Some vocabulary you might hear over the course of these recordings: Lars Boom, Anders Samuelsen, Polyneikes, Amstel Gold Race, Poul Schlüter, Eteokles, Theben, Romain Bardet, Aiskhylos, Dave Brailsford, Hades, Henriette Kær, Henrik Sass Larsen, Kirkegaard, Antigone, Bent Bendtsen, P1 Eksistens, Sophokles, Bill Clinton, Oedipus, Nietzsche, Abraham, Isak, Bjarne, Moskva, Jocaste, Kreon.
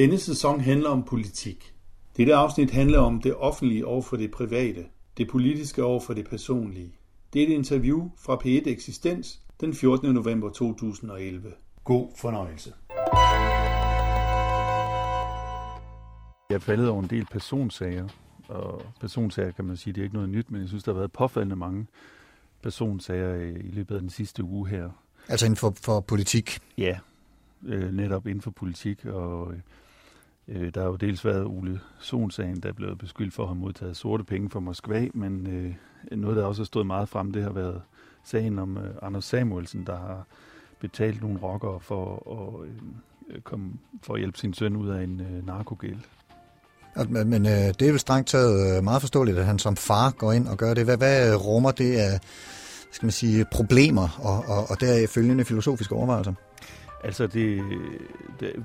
Denne sæson handler om politik. Dette afsnit handler om det offentlige over for det private, det politiske over for det personlige. Det er et interview fra P1 Eksistens den 14. november 2011. God fornøjelse. Jeg faldet over en del personsager, og personsager kan man sige, det er ikke noget nyt, men jeg synes, der har været påfaldende mange personsager i løbet af den sidste uge her. Altså inden for politik? Ja, netop inden for politik, og der har jo dels været Ole Sohn-sagen, der blev beskyldt for at have modtaget sorte penge fra Moskva, men noget, der også har stået meget frem, det har været sagen om Anders Samuelsen, der har betalt nogle rockere for at hjælpe sin søn ud af en narkogæld. Men det er vel strengt taget meget forståeligt, at han som far går ind og gør det. Hvad rummer det af, skal man sige, problemer og deraf følgende filosofiske overvejelser? Altså det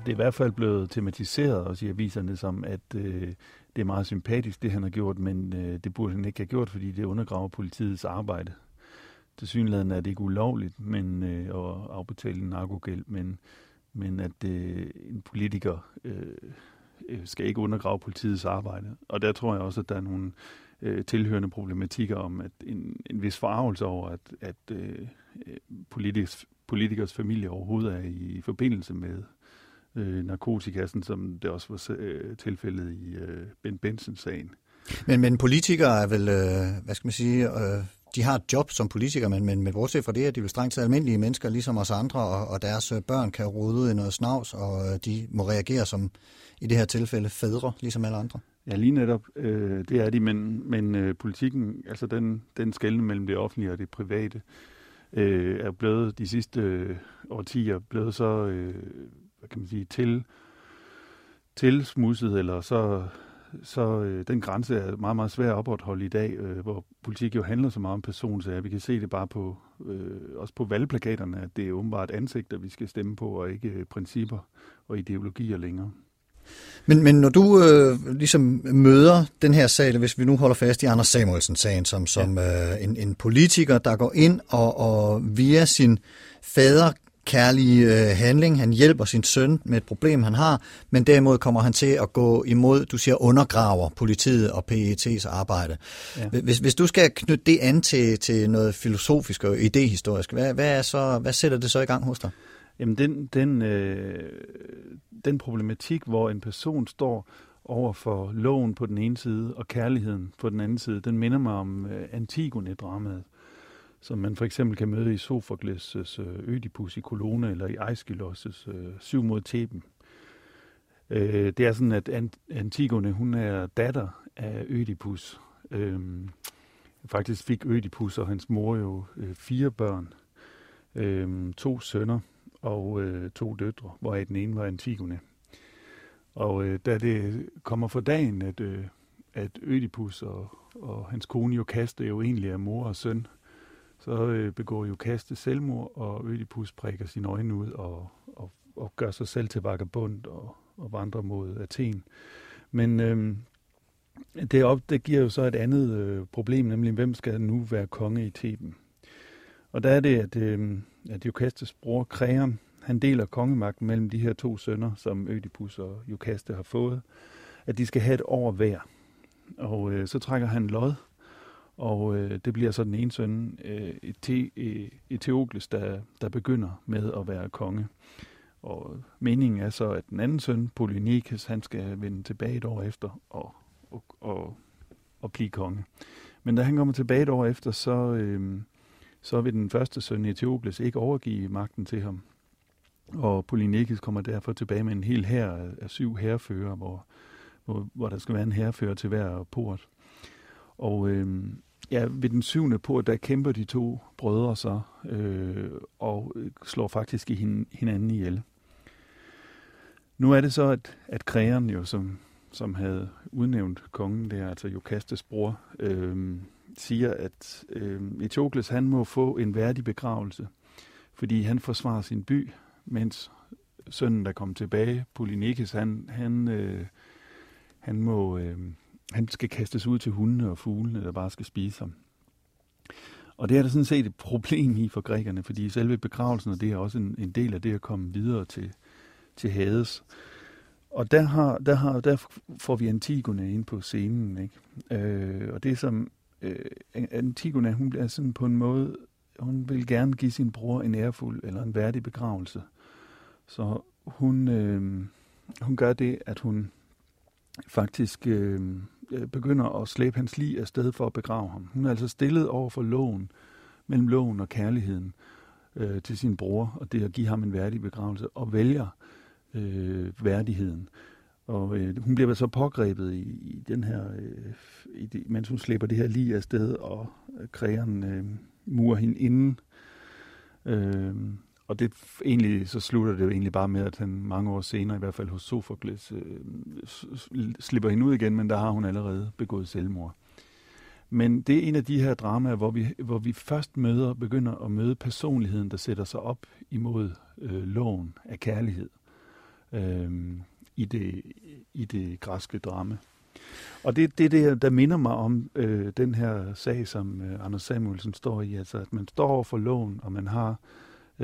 er i hvert fald blevet tematiseret også i aviserne som, at det er meget sympatisk, det han har gjort, men det burde han ikke have gjort, fordi det undergraver politiets arbejde. Tilsyneladende er det ikke ulovligt at afbetale en narkogæld, men at en politiker skal ikke undergrave politiets arbejde. Og der tror jeg også, at der er nogle tilhørende problematikker om, at en vis forargelse over, at politikers familie overhovedet er i forbindelse med narkotikassen, som det også var tilfældet i Bent Bendtsen-sagen. Men politikere er vel, hvad skal man sige, de har et job som politikere, men bortset fra det, at de vil strengt til almindelige mennesker, ligesom os andre, og deres børn kan rode i noget snavs, og de må reagere som, i det her tilfælde, fædre, ligesom alle andre. Ja, lige netop. Det er de, men politikken, altså den skelne mellem det offentlige og det private, er blevet de sidste årtier blevet så, hvad kan man sige, tilsmudset, eller så den grænse er meget, meget svær at opretholde i dag, hvor politik jo handler så meget om personsager. Vi kan se det bare på, også på valgplakaterne, at det er åbenbart ansigter, vi skal stemme på, og ikke principper og ideologier længere. Men når du ligesom møder den her sag, hvis vi nu holder fast i Anders Samuelsen-sagen, som en politiker, der går ind og via sin faderkærlige handling, han hjælper sin søn med et problem, han har, men derimod kommer han til at gå imod, du siger, undergraver politiet og PET's arbejde. Ja. Hvis du skal knytte det an til noget filosofisk og idehistorisk, hvad sætter det så i gang hos dig? Jamen den problematik, hvor en person står over for loven på den ene side og kærligheden på den anden side, den minder mig om Antigone-dramaet, som man for eksempel kan møde i Sophokles' Oedipus i Kolone eller i Aiskhylos' 7 mod Theben. Det er sådan, at Antigone, hun er datter af Oedipus. Faktisk fik Oedipus og hans mor jo 4 børn, 2 sønner og 2 døtre, hvoraf den ene var Antigone. Og da det kommer for dagen, at Oedipus og hans kone Jocaste jo egentlig er mor og søn, så begår Jocaste selvmord, og Oedipus prikker sine øjne ud og gør sig selv til vagabond og vandrer mod Athen. Men det giver jo så et andet problem, nemlig hvem skal nu være konge i Theben? Og der er det, at Jocastes bror Kreon, han deler kongemagten mellem de her 2 sønner, som Oedipus og Jocaste har fået, at de skal have et år hver. Og så trækker han lod, og det bliver så den ene søn, Eteokles, der begynder med at være konge. Og meningen er så, at den anden søn, Polyneikes, han skal vende tilbage et år efter og blive konge. Men da han kommer tilbage et år efter, så vil den første søn, Eteokles, ikke overgive magten til ham. Og Polyneikes kommer derfor tilbage med en hel hær af 7 hærfører, hvor der skal være en hærfører til hver port. Og ved den 7. port, der kæmper de 2 brødre så, og slår faktisk hinanden ihjel. Nu er det så, at Kreon jo, som havde udnævnt kongen, det er altså Jocastes bror, siger, at Eteokles, han må få en værdig begravelse, fordi han forsvarer sin by, mens sønnen, der kom tilbage, Polyneikes, han skal kastes ud til hundene og fuglene, der bare skal spise ham. Og det er der sådan set et problem i for grækerne, fordi selve begravelsen, og det er også en del af det at komme videre til Hades. Og der får vi Antigone ind på scenen, ikke? Og det som Antigone, hun bliver sådan på en måde, hun vil gerne give sin bror en ærefuld eller en værdig begravelse. Så hun gør det, at hun faktisk begynder at slæbe hans lig af sted for at begrave ham. Hun er altså stillet over for loven, mellem loven og kærligheden til sin bror, og det at give ham en værdig begravelse, og vælger værdigheden. Og hun bliver så pågrebet i den her, mens hun slæber det her lig af sted, og Kreon murer hende inden. Og det egentlig, så slutter det jo egentlig bare med, at han mange år senere, i hvert fald hos Sophokles, slipper hende ud igen, men der har hun allerede begået selvmord. Men det er en af de her dramaer, hvor vi først begynder at møde personligheden, der sætter sig op imod loven af kærlighed i det græske drama. Og det er det, der minder mig om den her sag, som Anders Samuelsen står i, altså at man står over for loven, og man har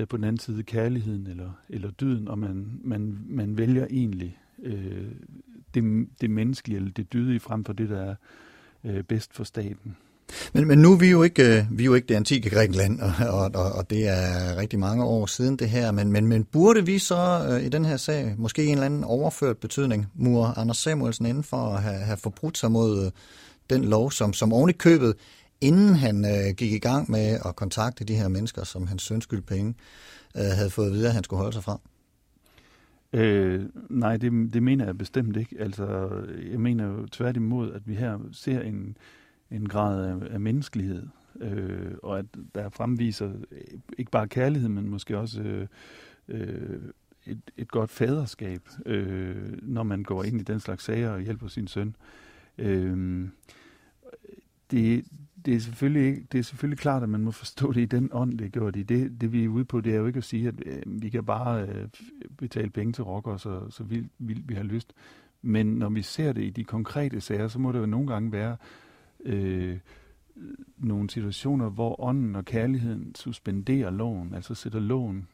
på den anden side kærligheden eller dyden, og man vælger egentlig det menneskelige eller det dydige frem for det, der er bedst for staten. Men nu er vi jo ikke det antikke Grækenland, og det er rigtig mange år siden det her, men burde vi så i den her sag måske en eller anden overført betydning mure Anders Samuelsen inden for at have forbrudt sig mod den lov, som oven i købet, inden han gik i gang med at kontakte de her mennesker, som hans søn skyldte penge, havde fået at vide, at han skulle holde sig fra? Nej, det mener jeg bestemt ikke. Altså, jeg mener jo tværtimod, at vi her ser en grad af menneskelighed, og at der fremviser ikke bare kærlighed, men måske også et godt faderskab, når man går ind i den slags sager og hjælper sin søn. Det er selvfølgelig klart, at man må forstå det i den ånd, det gjorde de. Det vi er ude på, det er jo ikke at sige, at vi kan bare betale penge til rockere, så vildt vi har lyst. Men når vi ser det i de konkrete sager, så må der jo nogle gange være nogle situationer, hvor ånden og kærligheden suspenderer loven, altså sætter loven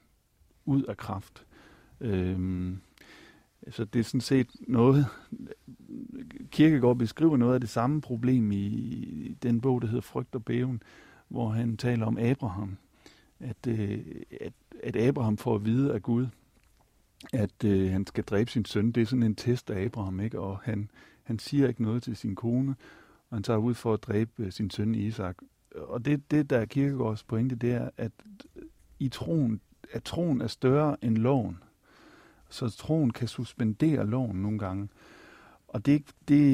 ud af kraft. Så det er sådan set noget, Kirkegaard beskriver noget af det samme problem i den bog, der hedder Frygt og Bæven, hvor han taler om Abraham. At Abraham får at vide af Gud, at han skal dræbe sin søn. Det er sådan en test af Abraham, ikke? Og han siger ikke noget til sin kone, og han tager ud for at dræbe sin søn Isak. Og det der er Kirkegaards pointe, det er, at troen er større end loven. Så troen kan suspendere loven nogle gange. Og det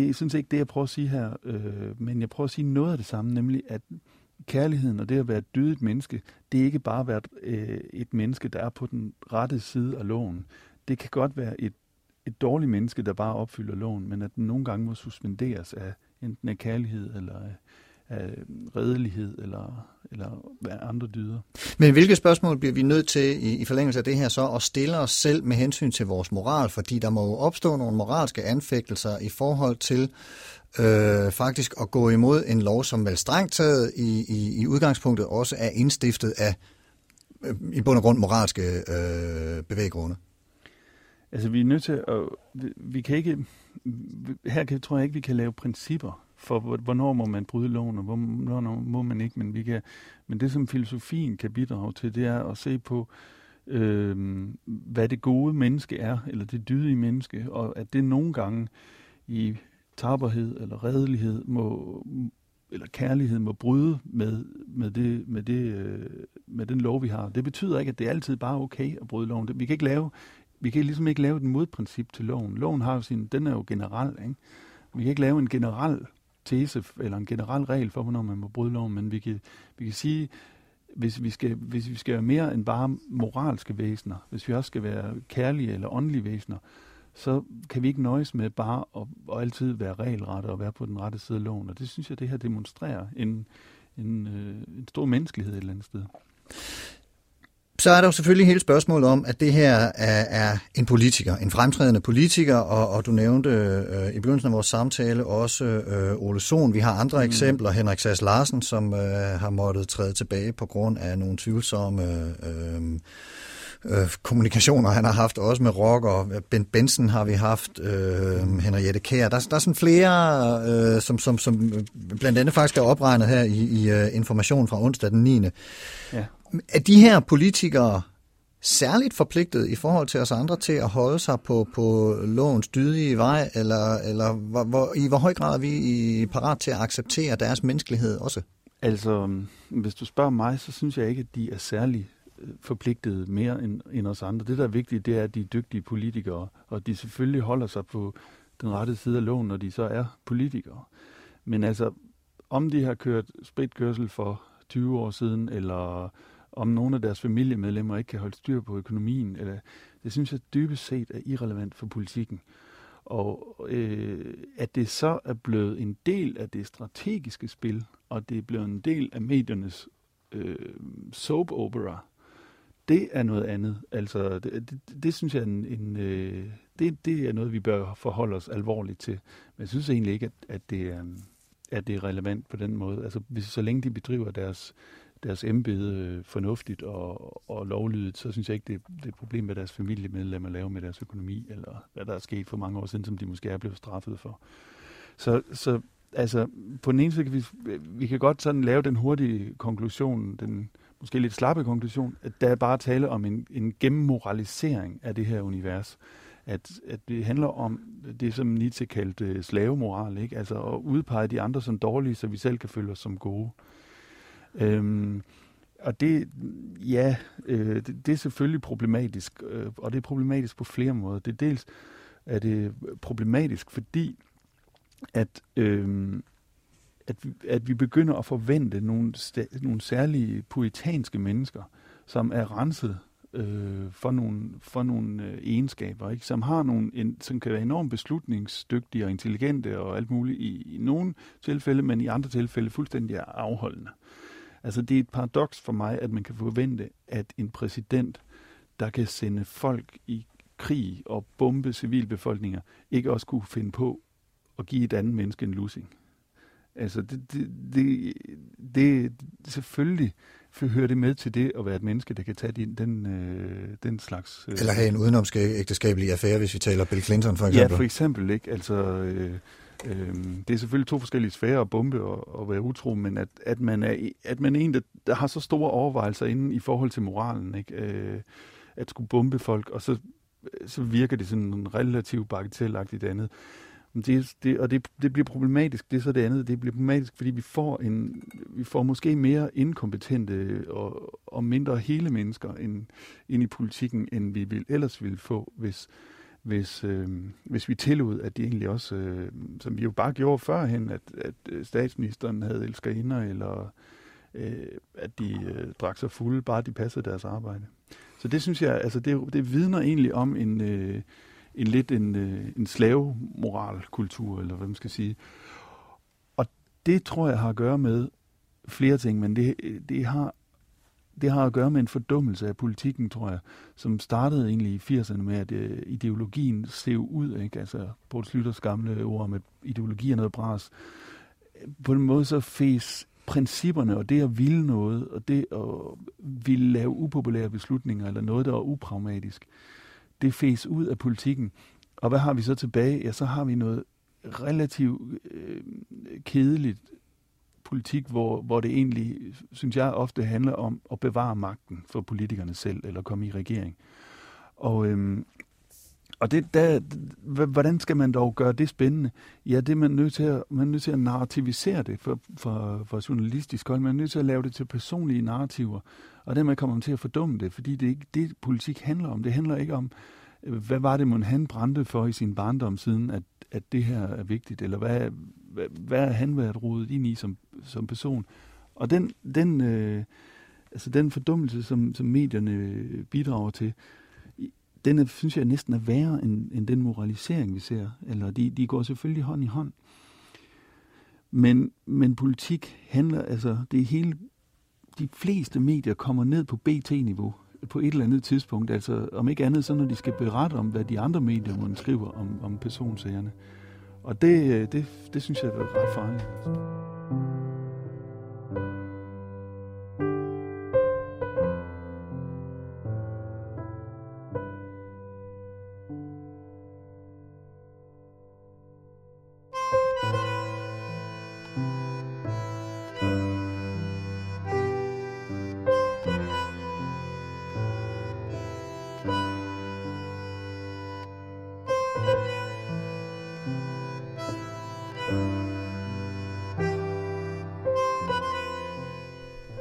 er synes ikke det, jeg prøver at sige her, men jeg prøver at sige noget af det samme, nemlig at kærligheden og det at være et dydigt menneske, det er ikke bare at være et menneske, der er på den rette side af loven. Det kan godt være et dårligt menneske, der bare opfylder loven, men at den nogle gange må suspenderes af enten af kærlighed eller af redelighed eller andre dyder. Men hvilke spørgsmål bliver vi nødt til i forlængelse af det her så at stille os selv med hensyn til vores moral? Fordi der må jo opstå nogle moralske anfægtelser i forhold til faktisk at gå imod en lov, som vel strengt taget i udgangspunktet også er indstiftet af i bund og grund moralske bevæggrunde. Altså vi er nødt til at... Vi kan ikke... tror jeg ikke, vi kan lave principper for hvornår må man bryde loven, og hvornår må man ikke, men det, som filosofien kan bidrage til, det er at se på, hvad det gode menneske er, eller det dydige menneske, og at det nogle gange i tapperhed eller redelighed eller kærlighed må bryde med den lov, vi har. Det betyder ikke, at det altid bare er okay at bryde loven. Vi kan ligesom ikke lave et modprincip til loven. Loven har jo den er jo generel, ikke? Vi kan ikke lave en generel tese eller en generel regel for, hvornår man må bryde loven, men vi kan sige, hvis vi skal være mere end bare moralske væsener, hvis vi også skal være kærlige eller åndelige væsener, så kan vi ikke nøjes med bare at altid være regelrette og være på den rette side af loven. Og det synes jeg, det her demonstrerer en stor menneskelighed et eller andet sted. Så er der jo selvfølgelig hele spørgsmålet om, at det her er en politiker, en fremtrædende politiker, og du nævnte i begyndelsen af vores samtale også Ole Sohn. Vi har andre eksempler, Henrik Sass Larsen, som har måttet træde tilbage på grund af nogle tvivlsomme kommunikationer, han har haft også med rock, og Bent Bendtsen har vi haft, Henriette Kær. Der er sådan flere, som blandt andet faktisk er opregnet her i Information fra onsdag den 9. Ja. Er de her politikere særligt forpligtet i forhold til os andre til at holde sig på lovens dydige vej, eller i hvor høj grad er vi parat til at acceptere deres menneskelighed også? Altså, hvis du spørger mig, så synes jeg ikke, at de er særligt forpligtet mere end os andre. Det, der er vigtigt, det er, at de er dygtige politikere, og de selvfølgelig holder sig på den rette side af loven, når de så er politikere. Men altså, om de har kørt spritkørsel for 20 år siden, eller om nogle af deres familiemedlemmer ikke kan holde styr på økonomien, eller, det synes jeg dybest set er irrelevant for politikken. Og at det så er blevet en del af det strategiske spil, og det er blevet en del af mediernes soap opera, det er noget andet. Altså, det synes jeg det er noget, vi bør forholde os alvorligt til. Men jeg synes egentlig ikke, at det er relevant på den måde. Altså, så længe de bedriver deres embede fornuftigt og lovlydigt, så synes jeg ikke, det er et problem, hvad deres familiemedlemmer laver med deres økonomi, eller hvad der er sket for mange år siden, som de måske er blevet straffet for. Så altså, på den ene side kan vi kan godt sådan lave den hurtige konklusion, den måske lidt slappe konklusion, at der er bare tale om en gennemmoralisering af det her univers. At det handler om det, som Nietzsche kaldte slavemoral, ikke? Altså at udpege de andre som dårlige, så vi selv kan føle os som gode. Og det, ja, det er selvfølgelig problematisk, og det er problematisk på flere måder. Det er dels er det problematisk, fordi at vi begynder at forvente nogle særlige puritanske mennesker, som er renset for nogle egenskaber, ikke? Som har som kan være enormt beslutningsdygtige og intelligente og alt muligt i nogle tilfælde, men i andre tilfælde fuldstændig afholdende. Altså det er et paradoks for mig, at man kan forvente, at en præsident, der kan sende folk i krig og bombe civilbefolkninger, ikke også kunne finde på at give et andet menneske en lussing. Altså, det selvfølgelig hører det med til det at være et menneske, der kan tage den slags... Eller have en udenomsægteskabelig affære, hvis vi taler Bill Clinton, for eksempel. Ja, for eksempel, ikke? Altså, det er selvfølgelig to forskellige sfærer at bombe og være utro, men at man er en, der har så store overvejelser inden i forhold til moralen, ikke? At skulle bombe folk, og så virker det sådan en relativt bagatelagtigt andet. Det bliver problematisk, det er så det andet, det bliver problematisk, fordi vi får måske mere inkompetente og mindre hele mennesker ind i politikken, end vi ellers ville få, hvis vi tillod, at de egentlig også, som vi jo bare gjorde førhen, at statsministeren havde elskerinder, eller at de drak sig fulde, bare de passede deres arbejde. Så det synes jeg, altså det vidner egentlig om en slavemoral-kultur, eller hvad man skal sige. Og det tror jeg har at gøre med flere ting, men det har at gøre med en fordummelse af politikken, tror jeg, som startede egentlig i 80'erne med, at ideologien sev ud, ikke? Altså Poul Schlüters gamle ord med ideologi og noget bras. På en måde så fes principperne, og det at ville noget, og det at ville lave upopulære beslutninger, eller noget, der er upragmatisk, det fæs ud af politikken. Og hvad har vi så tilbage? Ja, så har vi noget relativt kedeligt politik, hvor det egentlig, synes jeg, ofte handler om at bevare magten for politikerne selv, eller komme i regering. Og det der, hvordan skal man dog gøre det spændende? Ja, det er man er nødt til at narrativisere det for journalistisk hold. Man er nødt til at lave det til personlige narrativer, og dermed kommer man til at fordumme det, fordi det er ikke det, politik handler om. Det handler ikke om, hvad var det, han brændte for i sin barndom siden, at det her er vigtigt, eller hvad er han været rodet ind i som person. Og den fordummelse, som medierne bidrager til, den synes jeg næsten er værre end den moralisering, vi ser. Eller de går selvfølgelig hånd i hånd. Men politik handler, altså det er hele, de fleste medier kommer ned på BT-niveau på et eller andet tidspunkt. Altså om ikke andet, så når de skal berette om, hvad de andre medier måske skriver om personsagerne. Og det synes jeg er ret farligt.